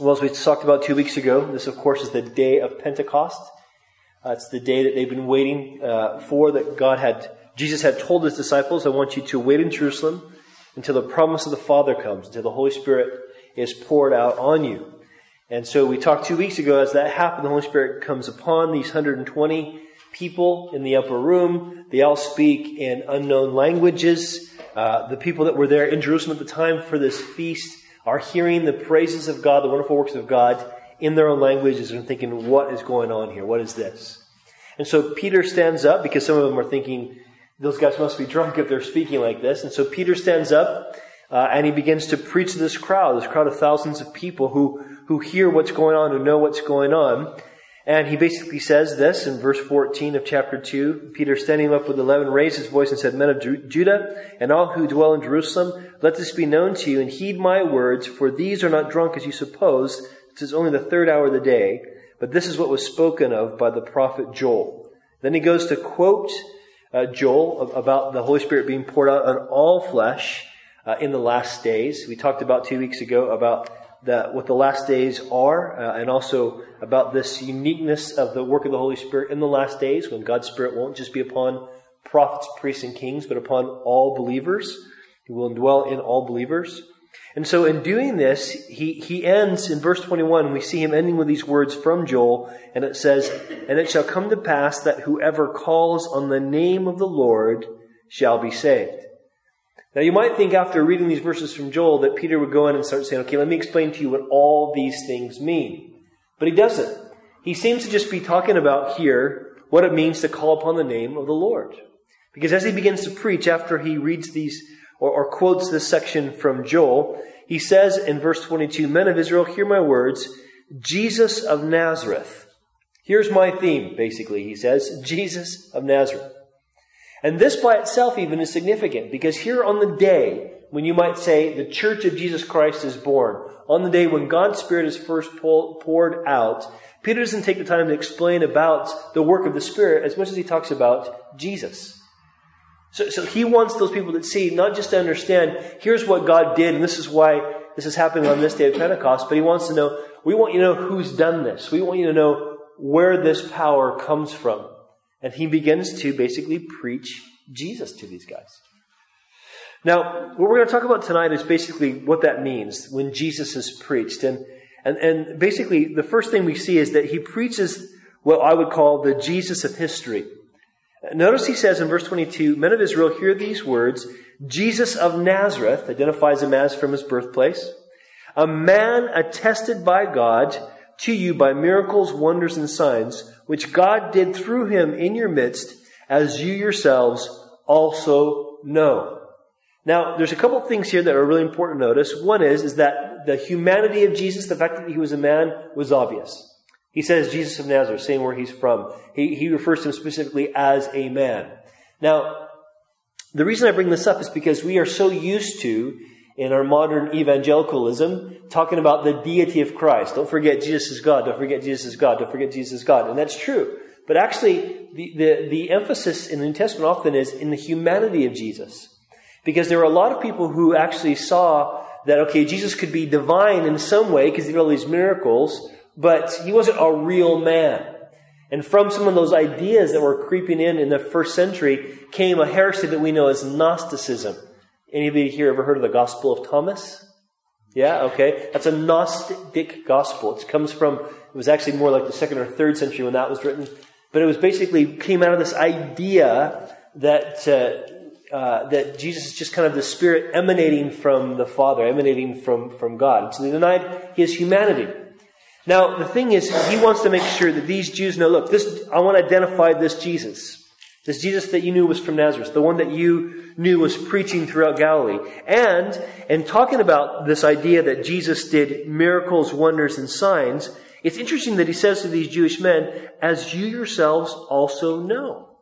Well, as we talked about 2 weeks ago, this, of course, is the day of Pentecost. It's the day that they've been waiting for, that Jesus had told his disciples, I want you to wait in Jerusalem until the promise of the Father comes, until the Holy Spirit is poured out on you. And so we talked 2 weeks ago, as that happened, the Holy Spirit comes upon these 120 people in the upper room. They all speak in unknown languages. The people that were there in Jerusalem at the time for this feast are hearing the praises of God, the wonderful works of God, in their own languages and thinking, what is going on here? What is this? And so Peter stands up, because some of them are thinking, those guys must be drunk if they're speaking like this. And so Peter stands up and he begins to preach to this crowd of thousands of people who hear what's going on, who know what's going on. And he basically says this in verse 14 of chapter 2. Peter, standing up with the 11, raised his voice and said, Men of Judah and all who dwell in Jerusalem, let this be known to you and heed my words, for these are not drunk as you suppose. This is only the third hour of the day, but this is what was spoken of by the prophet Joel. Then he goes to quote Joel about the Holy Spirit being poured out on all flesh in the last days. We talked about 2 weeks ago about what the last days are and also about this uniqueness of the work of the Holy Spirit in the last days, when God's Spirit won't just be upon prophets, priests, and kings, but upon all believers. He will indwell in all believers. And so in doing this, he ends in verse 21, we see him ending with these words from Joel, and it says, And it shall come to pass that whoever calls on the name of the Lord shall be saved. Now you might think after reading these verses from Joel that Peter would go in and start saying, okay, let me explain to you what all these things mean. But he doesn't. He seems to just be talking about here what it means to call upon the name of the Lord. Because as he begins to preach, after he reads these or quotes this section from Joel, he says in verse 22, Men of Israel, hear my words, Jesus of Nazareth. Here's my theme, basically, he says, Jesus of Nazareth. And this by itself even is significant, because here on the day when you might say the church of Jesus Christ is born, on the day when God's Spirit is first poured out, Peter doesn't take the time to explain about the work of the Spirit as much as he talks about Jesus. So he wants those people that see, not just to understand, here's what God did, and this is why this is happening on this day of Pentecost, but he wants to know, we want you to know who's done this. We want you to know where this power comes from. And he begins to basically preach Jesus to these guys. Now, what we're going to talk about tonight is basically what that means when Jesus is preached. And basically, the first thing we see is that he preaches what I would call the Jesus of history. Notice he says in verse 22, Men of Israel, hear these words. Jesus of Nazareth, identifies him as from his birthplace, a man attested by God to you by miracles, wonders, and signs, which God did through him in your midst, as you yourselves also know. Now, there's a couple things here that are really important to notice. One is that the humanity of Jesus, the fact that he was a man, was obvious. He says Jesus of Nazareth, saying where he's from. He refers to him specifically as a man. Now, the reason I bring this up is because we are so used to, in our modern evangelicalism, talking about the deity of Christ. Don't forget Jesus is God. Don't forget Jesus is God. Don't forget Jesus is God. And that's true. But actually, the emphasis in the New Testament often is in the humanity of Jesus. Because there were a lot of people who actually saw that, okay, Jesus could be divine in some way because he did all these miracles, but he wasn't a real man. And from some of those ideas that were creeping in the first century came a heresy that we know as Gnosticism. Anybody here ever heard of the Gospel of Thomas? Yeah, okay. That's a Gnostic gospel. It was actually more like the 2nd or 3rd century when that was written. But it was basically came out of this idea that that Jesus is just kind of the Spirit emanating from the Father, emanating from God. So they denied his humanity. Now, the thing is, he wants to make sure that these Jews know, look, I want to identify this Jesus that you knew was from Nazareth, the one that you knew was preaching throughout Galilee. And talking about this idea that Jesus did miracles, wonders, and signs, it's interesting that he says to these Jewish men, as you yourselves also know.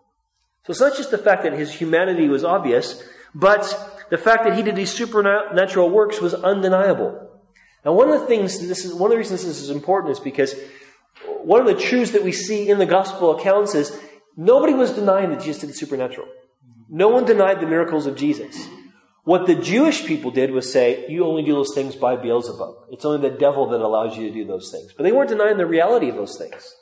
So it's not just the fact that his humanity was obvious, but the fact that he did these supernatural works was undeniable. Now, one of the reasons this is important is because one of the truths that we see in the gospel accounts is nobody was denying that Jesus did the supernatural. No one denied the miracles of Jesus. What the Jewish people did was say, you only do those things by Beelzebub. It's only the devil that allows you to do those things. But they weren't denying the reality of those things.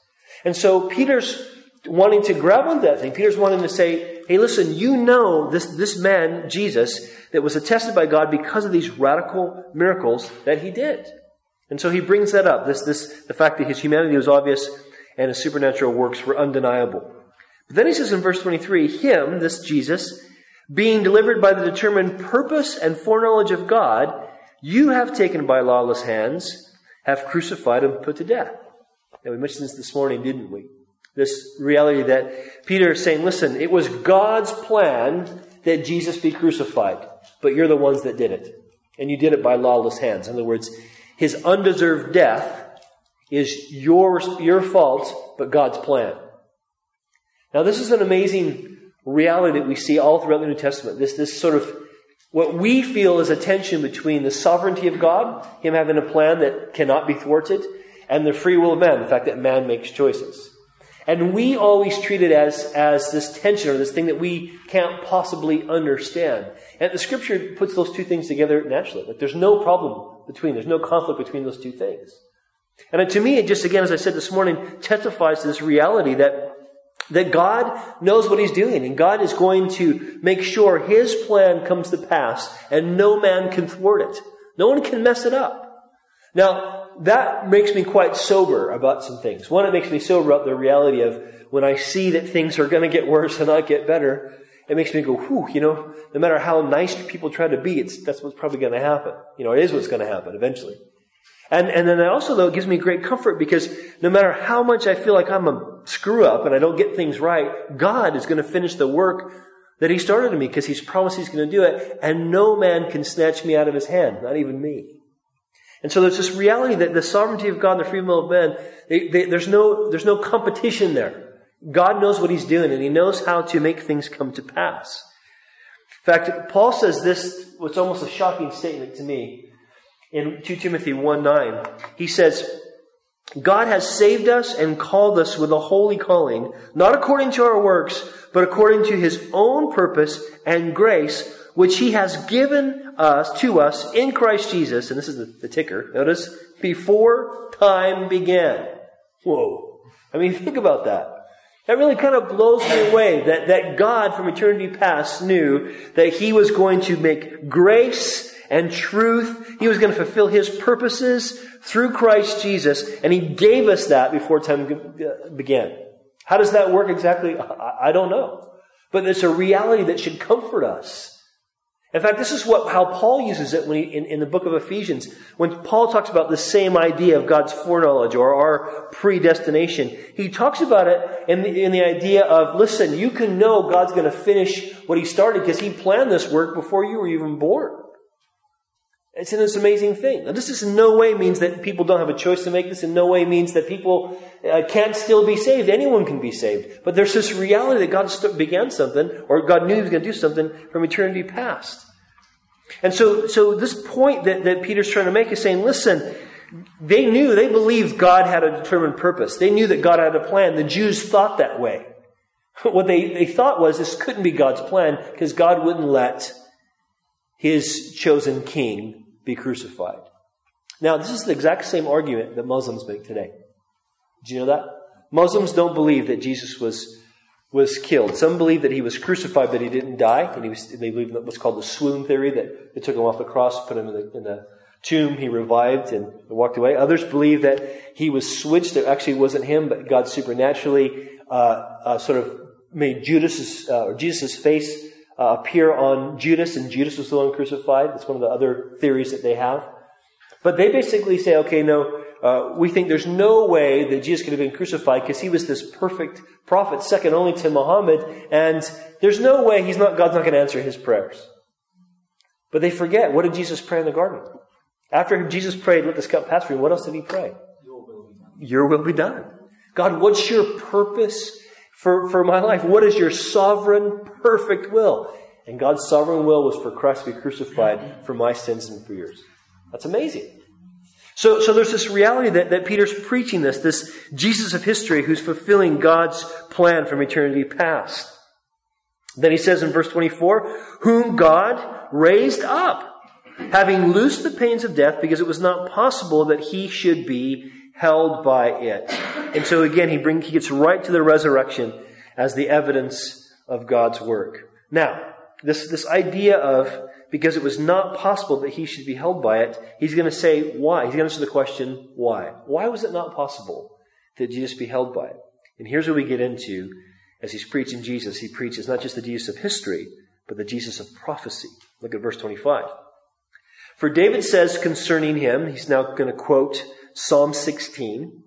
And so Peter's wanting to grab onto that thing. Peter's wanting to say, hey, listen, you know this man, Jesus, that was attested by God because of these radical miracles that he did. And so he brings that up, the fact that his humanity was obvious and his supernatural works were undeniable. But then he says in verse 23, him, this Jesus, being delivered by the determined purpose and foreknowledge of God, you have taken by lawless hands, have crucified and put to death. Now, we mentioned this morning, didn't we? This reality that Peter is saying, listen, it was God's plan that Jesus be crucified, but you're the ones that did it. And you did it by lawless hands. In other words, his undeserved death is your fault, but God's plan. Now, this is an amazing reality that we see all throughout the New Testament. This sort of what we feel is a tension between the sovereignty of God, him having a plan that cannot be thwarted, and the free will of man, the fact that man makes choices. And we always treat it as this tension or this thing that we can't possibly understand. And the Scripture puts those two things together naturally. Like there's no problem between, there's no conflict between those two things. And to me, it just, again, as I said this morning, testifies to this reality that God knows what he's doing. And God is going to make sure his plan comes to pass and no man can thwart it. No one can mess it up. Now, that makes me quite sober about some things. One, it makes me sober about the reality of when I see that things are going to get worse and not get better, it makes me go, whew, you know, no matter how nice people try to be, that's what's probably going to happen. You know, it is what's going to happen eventually. And then also, though, it gives me great comfort because no matter how much I feel like I'm a screw-up and I don't get things right, God is going to finish the work that he started in me because he's promised he's going to do it, and no man can snatch me out of his hand, not even me. And so there's this reality that the sovereignty of God and the free will of man, there's no competition there. God knows what he's doing, and he knows how to make things come to pass. In fact, Paul says this, what's almost a shocking statement to me, in 2 Timothy 1:9. He says, God has saved us and called us with a holy calling, not according to our works, but according to his own purpose and grace, which he has given us to us in Christ Jesus, and this is the ticker, notice, before time began. Whoa. I mean, think about that. That really kind of blows me away that God from eternity past knew that he was going to make grace and truth. He was going to fulfill his purposes through Christ Jesus, and he gave us that before time began. How does that work exactly? I don't know. But it's a reality that should comfort us. In fact, this is how Paul uses it when in the book of Ephesians. When Paul talks about the same idea of God's foreknowledge or our predestination, he talks about it in the idea of, listen, you can know God's going to finish what he started because he planned this work before you were even born. It's in this amazing thing. Now, this in no way means that people don't have a choice to make. This in no way means that people can't still be saved. Anyone can be saved. But there's this reality that God began something, or God knew he was going to do something from eternity past. And so this point that Peter's trying to make is saying, listen, they believed God had a determined purpose. They knew that God had a plan. The Jews thought that way. What they thought was this couldn't be God's plan because God wouldn't let his chosen king be crucified. Now, this is the exact same argument that Muslims make today. Do you know that? Muslims don't believe that Jesus was killed. Some believe that he was crucified, but he didn't die. And they believe in what's called the swoon theory, that they took him off the cross, put him in the tomb, he revived and walked away. Others believe that he was switched. It actually wasn't him, but God supernaturally sort of made Jesus's face appear on Judas, and Judas was the one crucified. That's one of the other theories that they have. But they basically say, okay, no, we think there's no way that Jesus could have been crucified because he was this perfect prophet, second only to Muhammad, and there's no way God's not going to answer his prayers. But they forget, what did Jesus pray in the garden? After Jesus prayed, let this cup pass from me, what else did he pray? Your will be done. Your will be done. God, what's your purpose for my life? What is your sovereign, perfect will? And God's sovereign will was for Christ to be crucified for my sins and for yours. That's amazing. So there's this reality that Peter's preaching this Jesus of history who's fulfilling God's plan from eternity past. Then he says in verse 24, whom God raised up, having loosed the pains of death, because it was not possible that he should be held by it. And so again, he gets right to the resurrection as the evidence of God's work. Now, this idea of because it was not possible that he should be held by it, he's going to say why. He's going to answer the question, why? Why was it not possible that Jesus be held by it? And here's what we get into as he's preaching Jesus. He preaches not just the Jesus of history, but the Jesus of prophecy. Look at verse 25. For David says concerning him, he's now going to quote Psalm 16.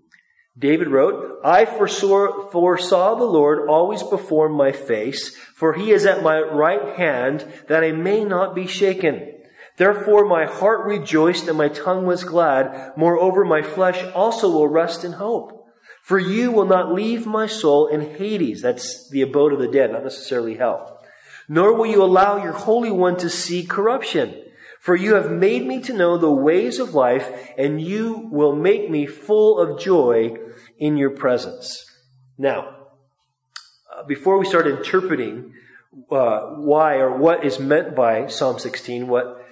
David wrote, I foresaw the Lord always before my face, for he is at my right hand, that I may not be shaken. Therefore my heart rejoiced and my tongue was glad. Moreover, my flesh also will rest in hope. For you will not leave my soul in Hades. That's the abode of the dead, not necessarily hell. Nor will you allow your Holy One to see corruption. For you have made me to know the ways of life, and you will make me full of joy in your presence. Now, before we start interpreting why or what is meant by Psalm 16, what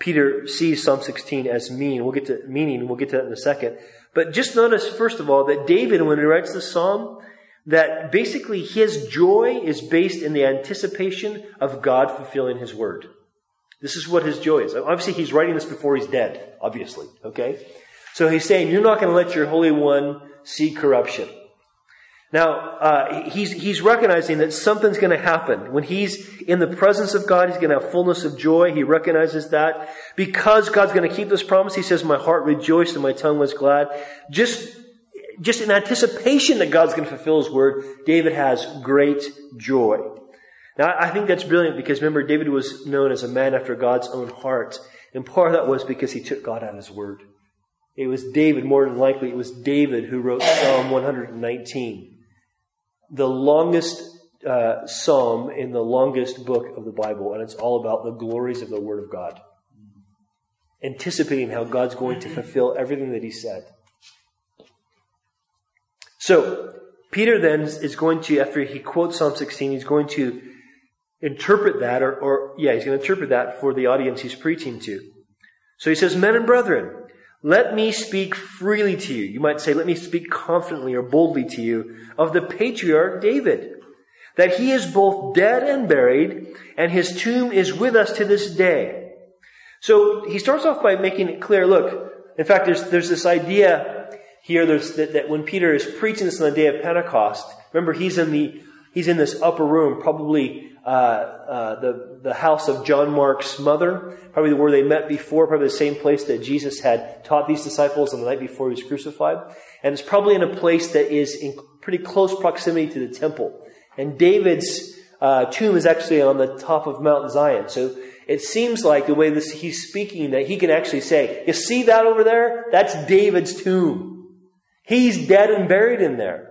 Peter sees Psalm 16 as mean, we'll get to that in a second. But just notice, first of all, that David, when he writes the psalm, that basically his joy is based in the anticipation of God fulfilling his word. This is what his joy is. Obviously, he's writing this before he's dead, obviously. Okay? So he's saying, you're not going to let your Holy One see corruption. Now, he's recognizing that something's going to happen. When he's in the presence of God, he's going to have fullness of joy. He recognizes that. Because God's going to keep this promise, he says, my heart rejoiced and my tongue was glad. Just in anticipation that God's going to fulfill his word, David has great joy. Now, I think that's brilliant because, remember, David was known as a man after God's own heart. And part of that was because he took God at his word. It was David, more than likely, it was David who wrote Psalm 119. The longest psalm in the longest book of the Bible. And it's all about the glories of the Word of God. Anticipating how God's going to fulfill everything that he said. So, Peter then is going to, after he quotes Psalm 16, he's going to interpret that, he's going to interpret that for the audience he's preaching to. So he says, men and brethren, let me speak freely to you. You might say, let me speak confidently or boldly to you of the patriarch David, that he is both dead and buried, and his tomb is with us to this day. So he starts off by making it clear, look, in fact, there's this idea here that when Peter is preaching this on the day of Pentecost, remember he's in this upper room, probably the house of John Mark's mother, probably where they met before, probably the same place that Jesus had taught these disciples on the night before he was crucified. And it's probably in a place that is in pretty close proximity to the temple. And David's tomb is actually on the top of Mount Zion. So it seems like the way he's speaking that he can actually say, you see that over there? That's David's tomb. He's dead and buried in there.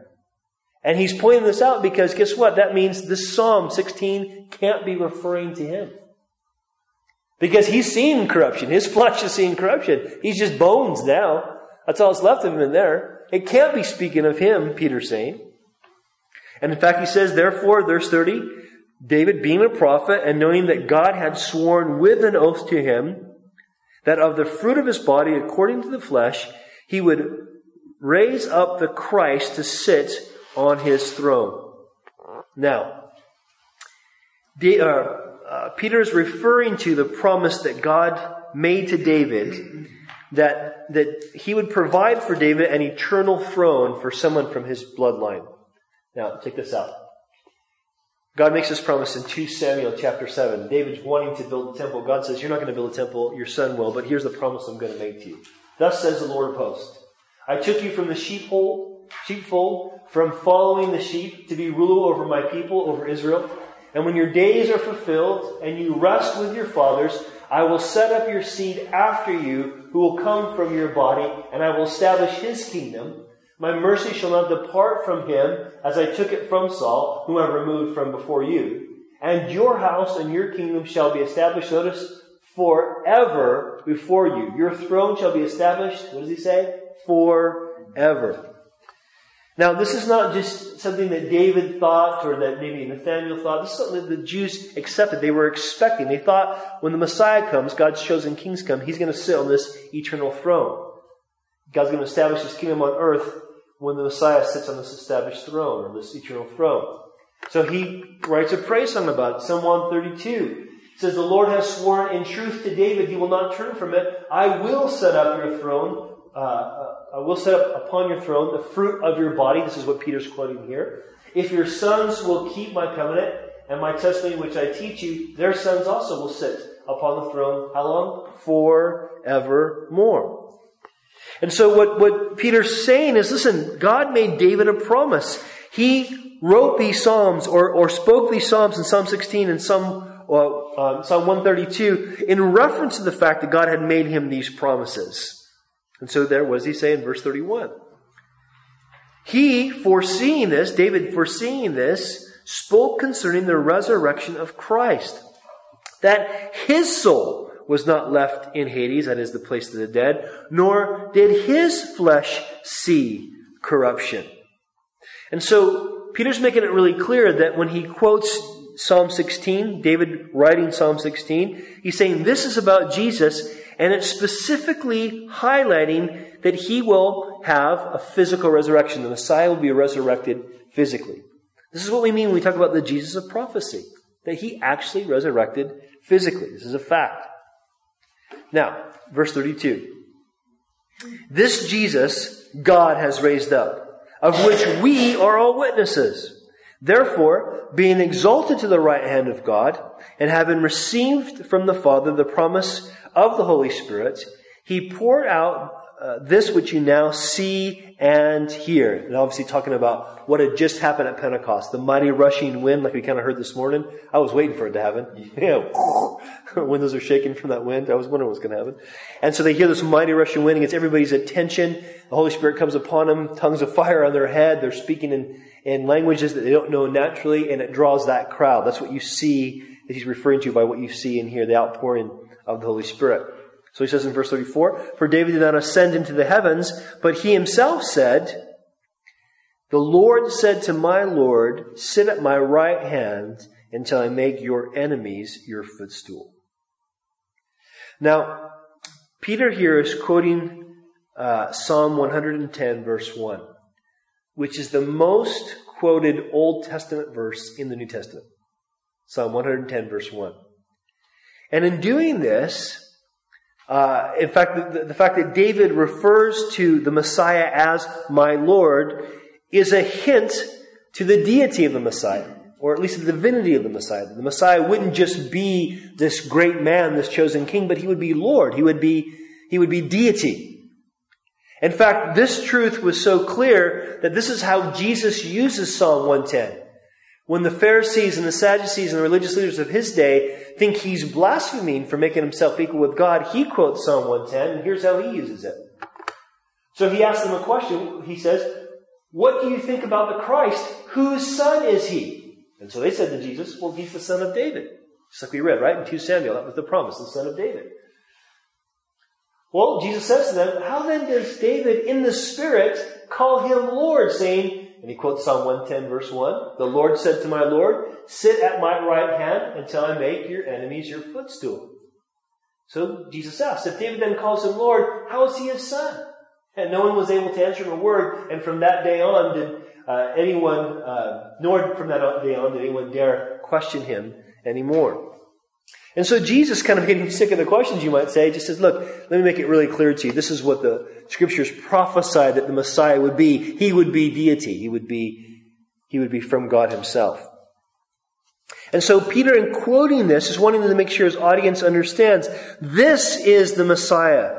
And he's pointing this out because guess what? That means this Psalm 16 can't be referring to him. Because he's seen corruption. His flesh has seen corruption. He's just bones now. That's all that's left of him in there. It can't be speaking of him, Peter's saying. And in fact, he says, therefore, verse 30, David being a prophet and knowing that God had sworn with an oath to him that of the fruit of his body, according to the flesh, he would raise up the Christ to sit on his throne. Now, Peter is referring to the promise that God made to David that he would provide for David an eternal throne for someone from his bloodline. Now, check this out. God makes this promise in 2 Samuel chapter 7. David's wanting to build a temple. God says, you're not going to build a temple, your son will, but here's the promise I'm going to make to you. Thus says the Lord of hosts, I took you from the sheepfold, from following the sheep to be ruler over my people, over Israel. And when your days are fulfilled and you rest with your fathers, I will set up your seed after you who will come from your body, and I will establish his kingdom. My mercy shall not depart from him as I took it from Saul, whom I removed from before you. And your house and your kingdom shall be established, notice, forever before you. Your throne shall be established, what does he say? Forever. Now, this is not just something that David thought or that maybe Nathaniel thought. This is something that the Jews accepted. They were expecting. They thought when the Messiah comes, God's chosen kings come, he's going to sit on this eternal throne. God's going to establish his kingdom on earth when the Messiah sits on this established throne or this eternal throne. So he writes a praise song about it. Psalm 132 says, "The Lord has sworn in truth to David, he will not turn from it. I will set up your throne. I will set up upon your throne the fruit of your body." This is what Peter's quoting here. "If your sons will keep my covenant and my testimony which I teach you, their sons also will sit upon the throne." How long? Forevermore. And so what Peter's saying is, listen, God made David a promise. He wrote these Psalms or spoke these Psalms in Psalm 16 and Psalm 132 in reference to the fact that God had made him these promises. And so there, what does he say in verse 31? He, foreseeing this, David foreseeing this, spoke concerning the resurrection of Christ, that his soul was not left in Hades, that is the place of the dead, nor did his flesh see corruption. And so Peter's making it really clear that when he quotes Psalm 16, David writing Psalm 16, he's saying this is about Jesus. And it's specifically highlighting that he will have a physical resurrection. The Messiah will be resurrected physically. This is what we mean when we talk about the Jesus of prophecy, that he actually resurrected physically. This is a fact. Now, verse 32. "This Jesus God has raised up, of which we are all witnesses. Therefore, being exalted to the right hand of God, and having received from the Father the promise of the Holy Spirit, he poured out this which you now see and hear." And obviously talking about what had just happened at Pentecost, the mighty rushing wind, like we kind of heard this morning. I was waiting for it to happen. Windows are shaking from that wind. I was wondering what was going to happen. And so they hear this mighty rushing wind. It gets everybody's attention. The Holy Spirit comes upon them, tongues of fire on their head. They're speaking in languages that they don't know naturally, and it draws that crowd. That's what you see, that he's referring to by what you see and hear, the outpouring of the Holy Spirit. So he says in verse 34, "For David did not ascend into the heavens, but he himself said, 'The Lord said to my Lord, sit at my right hand until I make your enemies your footstool.'" Now, Peter here is quoting Psalm 110, verse 1, which is the most quoted Old Testament verse in the New Testament. Psalm 110, verse 1. And in doing this, in fact, the fact that David refers to the Messiah as "my Lord" is a hint to the deity of the Messiah, or at least the divinity of the Messiah. The Messiah wouldn't just be this great man, this chosen king, but he would be Lord. He would be deity. In fact, this truth was so clear that this is how Jesus uses Psalm 110. When the Pharisees and the Sadducees and the religious leaders of his day think he's blaspheming for making himself equal with God, he quotes Psalm 110, and here's how he uses it. So he asks them a question. He says, "What do you think about the Christ? Whose son is he?" And so they said to Jesus, "Well, he's the son of David." Just like we read, right? In 2 Samuel, that was the promise, the son of David. Well, Jesus says to them, "How then does David in the Spirit call him Lord, saying," and he quotes Psalm 110, verse 1, "The Lord said to my Lord, sit at my right hand until I make your enemies your footstool." So Jesus asks, if David then calls him Lord, how is he his son? And no one was able to answer him a word. And from that day on, did anyone dare question him anymore. And so Jesus, kind of getting sick of the questions, you might say, just says, look, let me make it really clear to you. This is what the Scriptures prophesied that the Messiah would be. He would be deity. He would be from God himself. And so Peter, in quoting this, is wanting to make sure his audience understands this is the Messiah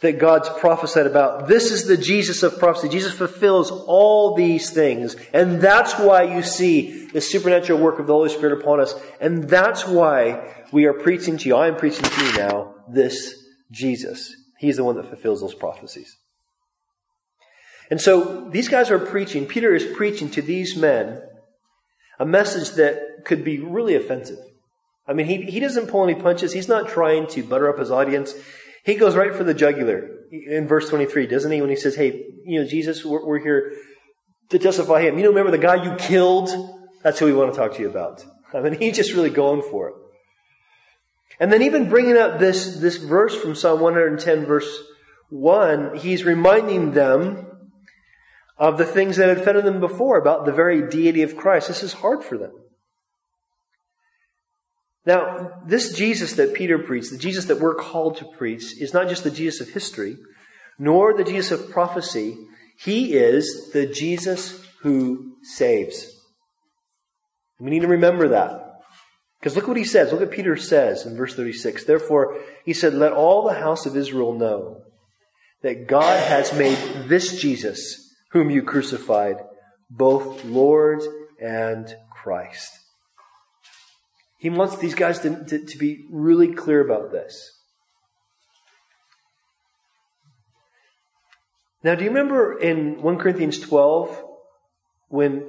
that God's prophesied about. This is the Jesus of prophecy. Jesus fulfills all these things. And that's why you see the supernatural work of the Holy Spirit upon us. And that's why we are preaching to you. I am preaching to you now, this Jesus. He's the one that fulfills those prophecies. And so these guys are preaching. Peter is preaching to these men a message that could be really offensive. I mean, he doesn't pull any punches. He's not trying to butter up his audience. He goes right for the jugular in verse 23, doesn't he? When he says, hey, you know, Jesus, we're here to justify him. You know, remember the guy you killed? That's who we want to talk to you about. I mean, he's just really going for it. And then even bringing up this verse from Psalm 110, verse 1, he's reminding them of the things that had offended them before about the very deity of Christ. This is hard for them. Now, this Jesus that Peter preached, the Jesus that we're called to preach, is not just the Jesus of history, nor the Jesus of prophecy. He is the Jesus who saves. We need to remember that. Because look what he says. Look what Peter says in verse 36. Therefore, he said, let all the house of Israel know that God has made this Jesus, whom you crucified, both Lord and Christ. He wants these guys to be really clear about this. Now, do you remember in 1 Corinthians 12, when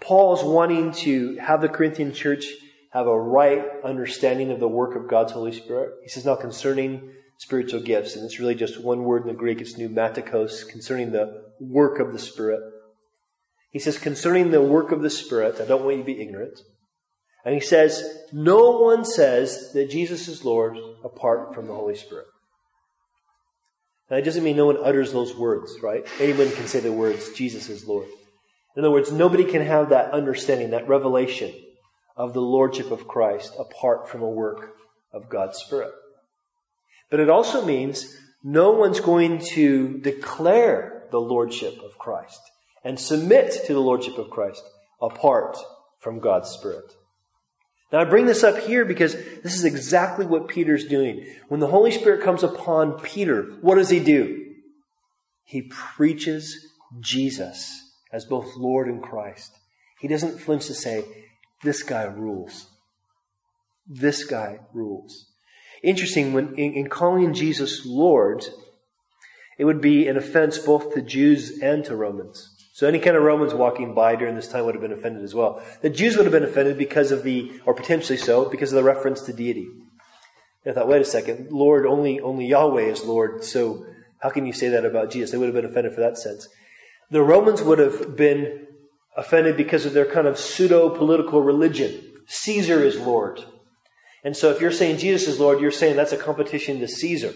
Paul's wanting to have the Corinthian church have a right understanding of the work of God's Holy Spirit? He says, now concerning spiritual gifts, and it's really just one word in the Greek, it's pneumatikos, concerning the work of the Spirit. He says, concerning the work of the Spirit, I don't want you to be ignorant. And he says, no one says that Jesus is Lord apart from the Holy Spirit. Now, it doesn't mean no one utters those words, right? Anyone can say the words, Jesus is Lord. In other words, nobody can have that understanding, that revelation of the Lordship of Christ apart from a work of God's Spirit. But it also means no one's going to declare the Lordship of Christ and submit to the Lordship of Christ apart from God's Spirit. Now, I bring this up here because this is exactly what Peter's doing. When the Holy Spirit comes upon Peter, what does he do? He preaches Jesus as both Lord and Christ. He doesn't flinch to say, this guy rules. This guy rules. Interesting, when in calling Jesus Lord, it would be an offense both to Jews and to Romans. So any kind of Romans walking by during this time would have been offended as well. The Jews would have been offended because of the reference to deity. They thought, wait a second, Lord, only Yahweh is Lord, so how can you say that about Jesus? They would have been offended for that sense. The Romans would have been offended because of their kind of pseudo-political religion. Caesar is Lord. And so if you're saying Jesus is Lord, you're saying that's a competition to Caesar.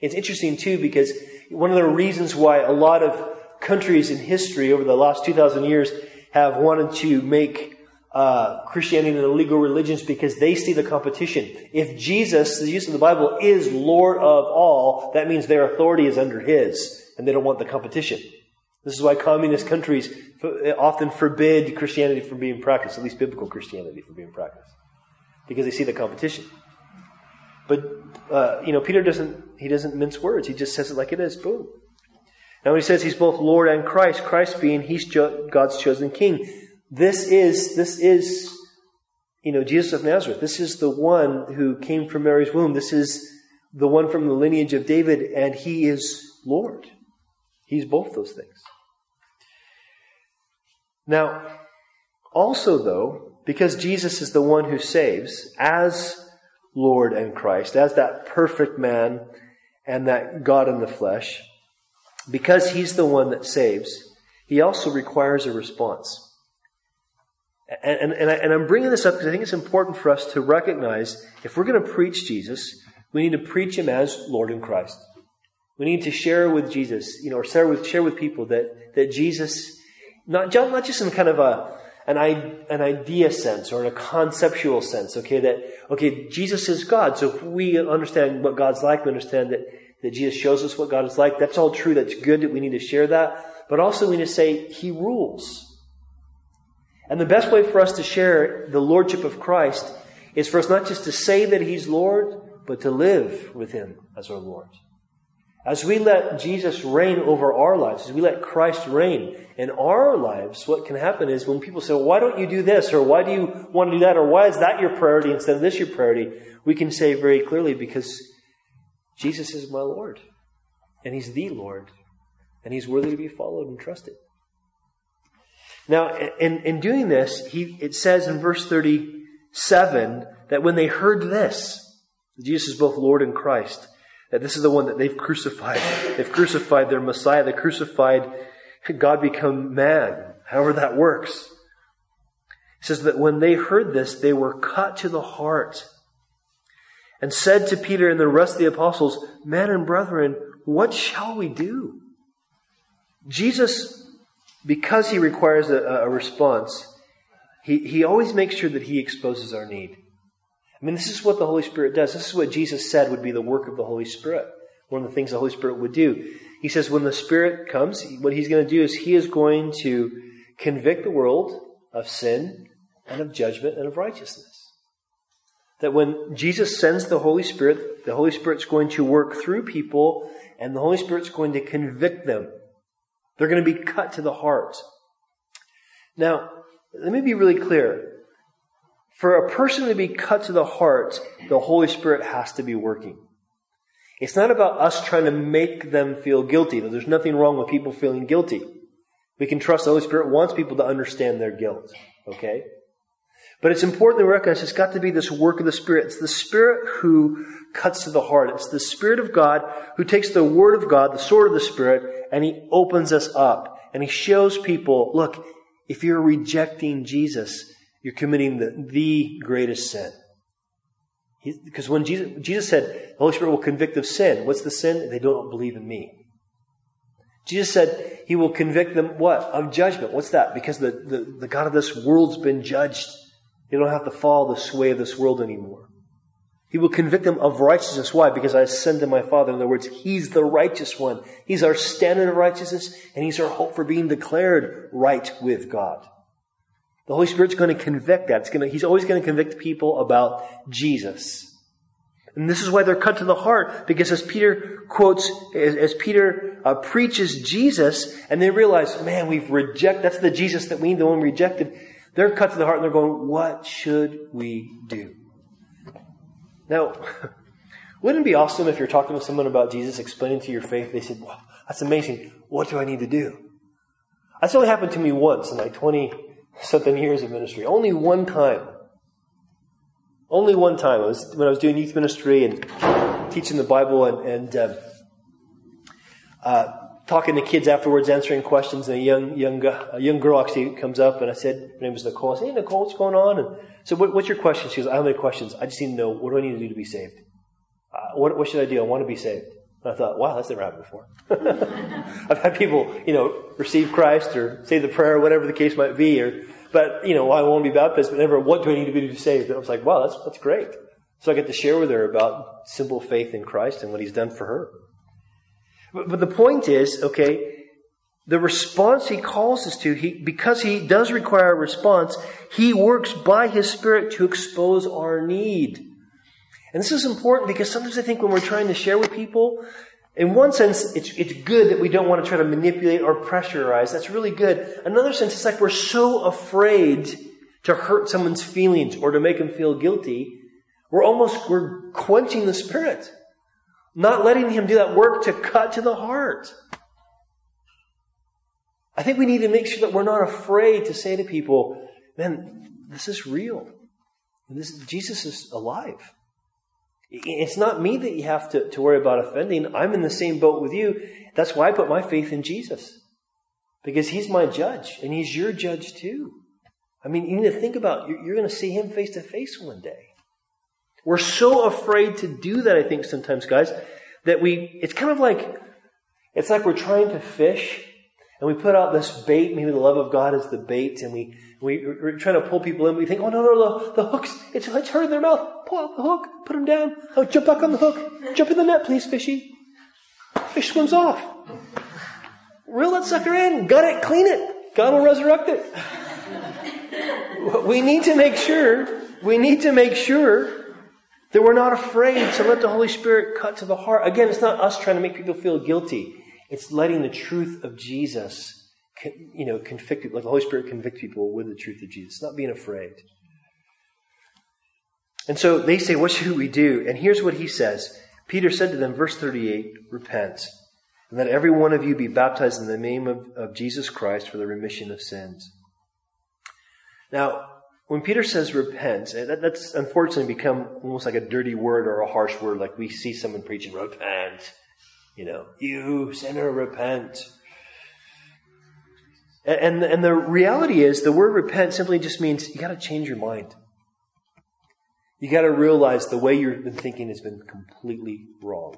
It's interesting, too, because one of the reasons why a lot of countries in history over the last 2,000 years have wanted to make Christianity an illegal religion is because they see the competition. If Jesus, the use of the Bible, is Lord of all, that means their authority is under His, and they don't want the competition. This is why communist countries often forbid Christianity from being practiced, at least biblical Christianity from being practiced. Because they see the competition. But, Peter doesn't mince words. He just says it like it is. Boom. Now when he says he's both Lord and Christ, Christ being he's God's chosen king. This is Jesus of Nazareth. This is the one who came from Mary's womb. This is the one from the lineage of David, and he is Lord. He's both those things. Now, also though, because Jesus is the one who saves as Lord and Christ, as that perfect man and that God in the flesh, because He's the one that saves, He also requires a response. And I'm bringing this up because I think it's important for us to recognize if we're going to preach Jesus, we need to preach Him as Lord and Christ. We need to share with Jesus, share with people that Jesus, not just in kind of an idea sense or in a conceptual sense, Jesus is God. So if we understand what God's like, we understand that Jesus shows us what God is like. That's all true. That's good that we need to share that. But also we need to say He rules. And the best way for us to share the Lordship of Christ is for us not just to say that He's Lord, but to live with Him as our Lord. As we let Jesus reign over our lives, as we let Christ reign in our lives, what can happen is when people say, well, why don't you do this? Or why do you want to do that? Or why is that your priority instead of this your priority? We can say very clearly, because Jesus is my Lord. And He's the Lord. And He's worthy to be followed and trusted. Now, in doing this, it says in verse 37 that when they heard this, Jesus is both Lord and Christ, that this is the one that they've crucified. They've crucified their Messiah. They crucified God become man, however that works. It says that when they heard this, they were cut to the heart and said to Peter and the rest of the apostles, "Men and brethren, what shall we do?" Jesus, because he requires a response, he always makes sure that he exposes our need. I mean, this is what the Holy Spirit does. This is what Jesus said would be the work of the Holy Spirit. One of the things the Holy Spirit would do. He says when the Spirit comes, what he's going to do is he is going to convict the world of sin and of judgment and of righteousness. That when Jesus sends the Holy Spirit's going to work through people and the Holy Spirit's going to convict them. They're going to be cut to the heart. Now, let me be really clear. For a person to be cut to the heart, the Holy Spirit has to be working. It's not about us trying to make them feel guilty. There's nothing wrong with people feeling guilty. We can trust the Holy Spirit wants people to understand their guilt. Okay? But it's important to recognize it's got to be this work of the Spirit. It's the Spirit who cuts to the heart. It's the Spirit of God who takes the Word of God, the sword of the Spirit, and He opens us up. And He shows people, look, if you're rejecting Jesus, you're committing the greatest sin. Because when Jesus said, the Holy Spirit will convict of sin. What's the sin? They don't believe in me. Jesus said He will convict them what? Of judgment. What's that? Because the God of this world's been judged. They don't have to follow the sway of this world anymore. He will convict them of righteousness. Why? Because I ascend to my Father. In other words, He's the righteous one. He's our standard of righteousness, and He's our hope for being declared right with God. The Holy Spirit's going to convict that. He's always going to convict people about Jesus. And this is why they're cut to the heart, because as Peter preaches Jesus, and they realize, man, that's the Jesus that we need, the one rejected. They're cut to the heart and they're going, what should we do? Now, wouldn't it be awesome if you're talking to someone about Jesus, explaining to your faith, they said, wow, that's amazing. What do I need to do? That's only happened to me once in my 20-something years of ministry. Only one time. It was when I was doing youth ministry and teaching the Bible and talking to kids afterwards, answering questions. And a young girl actually comes up, and I said, her name was Nicole. I said, hey, Nicole, what's going on? And so, what's your question? She goes, I don't have any questions. I just need to know, what do I need to do to be saved? What should I do? I want to be saved. And I thought, wow, that's never happened before. I've had people, receive Christ or say the prayer, whatever the case might be, I want to be baptized, but never, what do I need to be saved? And I was like, wow, that's great. So I got to share with her about simple faith in Christ and what He's done for her. But the point is, okay, the response He calls us to, because He does require a response, He works by His Spirit to expose our need. And this is important because sometimes I think when we're trying to share with people, in one sense, it's good that we don't want to try to manipulate or pressurize. That's really good. In another sense, it's like we're so afraid to hurt someone's feelings or to make them feel guilty. We're quenching the Spirit, not letting Him do that work to cut to the heart. I think we need to make sure that we're not afraid to say to people, man, this is real. Jesus is alive. It's not me that you have to worry about offending. I'm in the same boat with you. That's why I put my faith in Jesus. Because He's my judge, and He's your judge too. I mean, you need to think about it. You're going to see Him face to face one day. We're so afraid to do that, I think, sometimes, guys, that it's like we're trying to fish, and we put out this bait, maybe the love of God is the bait, and we're trying to pull people in. We think, oh, no, the hook's, it's hurt in their mouth. Pull out the hook, put them down. Oh, jump back on the hook. Jump in the net, please, fishy. Fish swims off. Reel that sucker in. Gut it, clean it. God will resurrect it. We need to make sure that we're not afraid to let the Holy Spirit cut to the heart. Again, it's not us trying to make people feel guilty. It's letting the truth of Jesus convict people, like the Holy Spirit convict people with the truth of Jesus, not being afraid. And so they say, what should we do? And here's what He says. Peter said to them, verse 38, repent, and let every one of you be baptized in the name of Jesus Christ for the remission of sins. Now, when Peter says repent, that's unfortunately become almost like a dirty word or a harsh word, like we see someone preaching, repent, you sinner, repent. And the reality is, the word repent simply just means you got to change your mind. You got to realize the way you've been thinking has been completely wrong.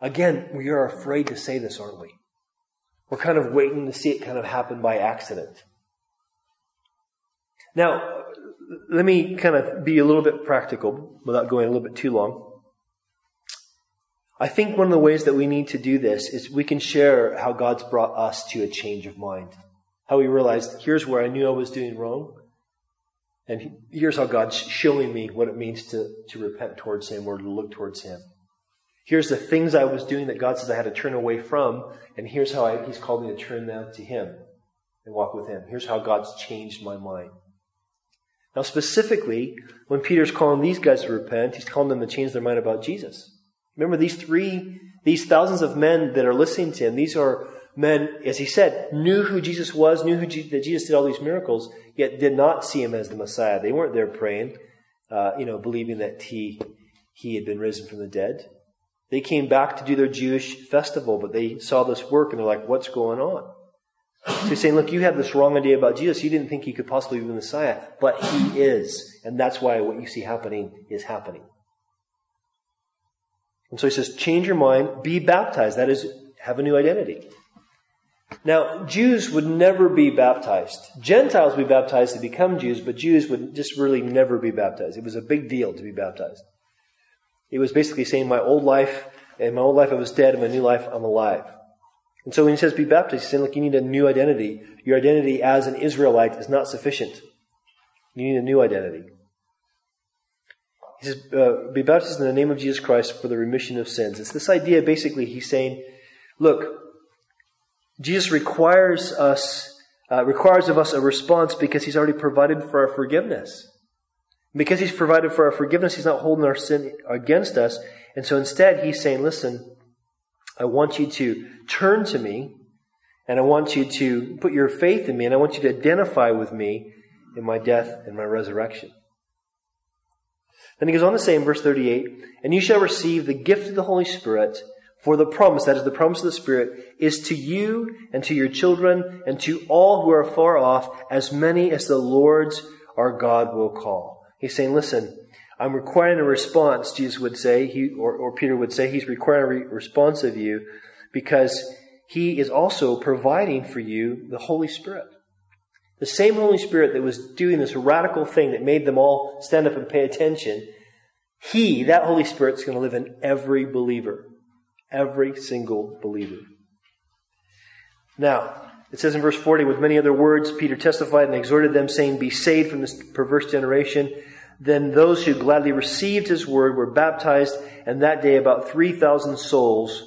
Again, we are afraid to say this, aren't we? We're kind of waiting to see it kind of happen by accident. Now, let me kind of be a little bit practical without going a little bit too long. I think one of the ways that we need to do this is we can share how God's brought us to a change of mind. How we realized, here's where I knew I was doing wrong. And here's how God's showing me what it means to repent towards Him or to look towards Him. Here's the things I was doing that God says I had to turn away from. And here's how He's called me to turn them to Him and walk with Him. Here's how God's changed my mind. Now specifically, when Peter's calling these guys to repent, he's calling them to change their mind about Jesus. Remember these thousands of men that are listening to him, these are men, as he said, knew who Jesus was, knew that Jesus did all these miracles, yet did not see him as the Messiah. They weren't there praying, believing that he had been risen from the dead. They came back to do their Jewish festival, but they saw this work and they're like, what's going on? So he's saying, look, you had this wrong idea about Jesus. You didn't think he could possibly be the Messiah, but he is. And that's why what you see happening is happening. And so he says, change your mind, be baptized. That is, have a new identity. Now, Jews would never be baptized. Gentiles would be baptized to become Jews, but Jews would just really never be baptized. It was a big deal to be baptized. It was basically saying, in my old life I was dead, in my new life I'm alive. And so when he says be baptized, he's saying, look, you need a new identity. Your identity as an Israelite is not sufficient. You need a new identity. He says, be baptized in the name of Jesus Christ for the remission of sins. It's this idea, basically, he's saying, look, Jesus requires of us a response because he's already provided for our forgiveness. Because he's provided for our forgiveness, he's not holding our sin against us. And so instead, he's saying, listen, I want you to turn to me, and I want you to put your faith in me, and I want you to identify with me in my death and my resurrection. Then he goes on to say in verse 38, and you shall receive the gift of the Holy Spirit, for the promise, that is the promise of the Spirit, is to you and to your children and to all who are far off, as many as the Lord our God will call. He's saying, listen, I'm requiring a response, Jesus would say, Peter would say, he's requiring a response of you because he is also providing for you the Holy Spirit. The same Holy Spirit that was doing this radical thing that made them all stand up and pay attention, that Holy Spirit's going to live in every believer. Every single believer. Now, it says in verse 40, with many other words, Peter testified and exhorted them, saying, be saved from this perverse generation. Then those who gladly received his word were baptized, and that day about 3,000 souls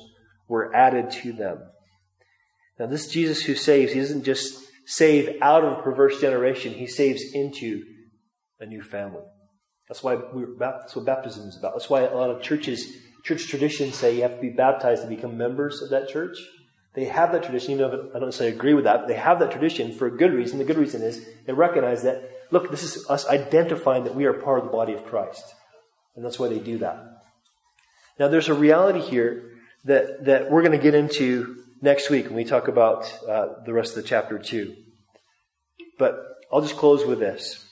were added to them. Now, this Jesus who saves, he doesn't just save out of a perverse generation. He saves into a new family. That's what baptism is about. That's why a lot of church traditions say you have to be baptized to become members of that church. They have that tradition, even though I don't necessarily agree with that, but they have that tradition for a good reason. The good reason is they recognize that, look, this is us identifying that we are part of the body of Christ. And that's why they do that. Now, there's a reality here that we're going to get into next week when we talk about the rest of the chapter 2. But I'll just close with this.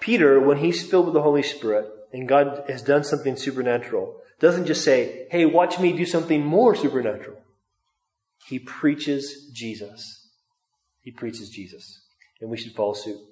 Peter, when he's filled with the Holy Spirit and God has done something supernatural, doesn't just say, hey, watch me do something more supernatural. He preaches Jesus. He preaches Jesus. And we should follow suit.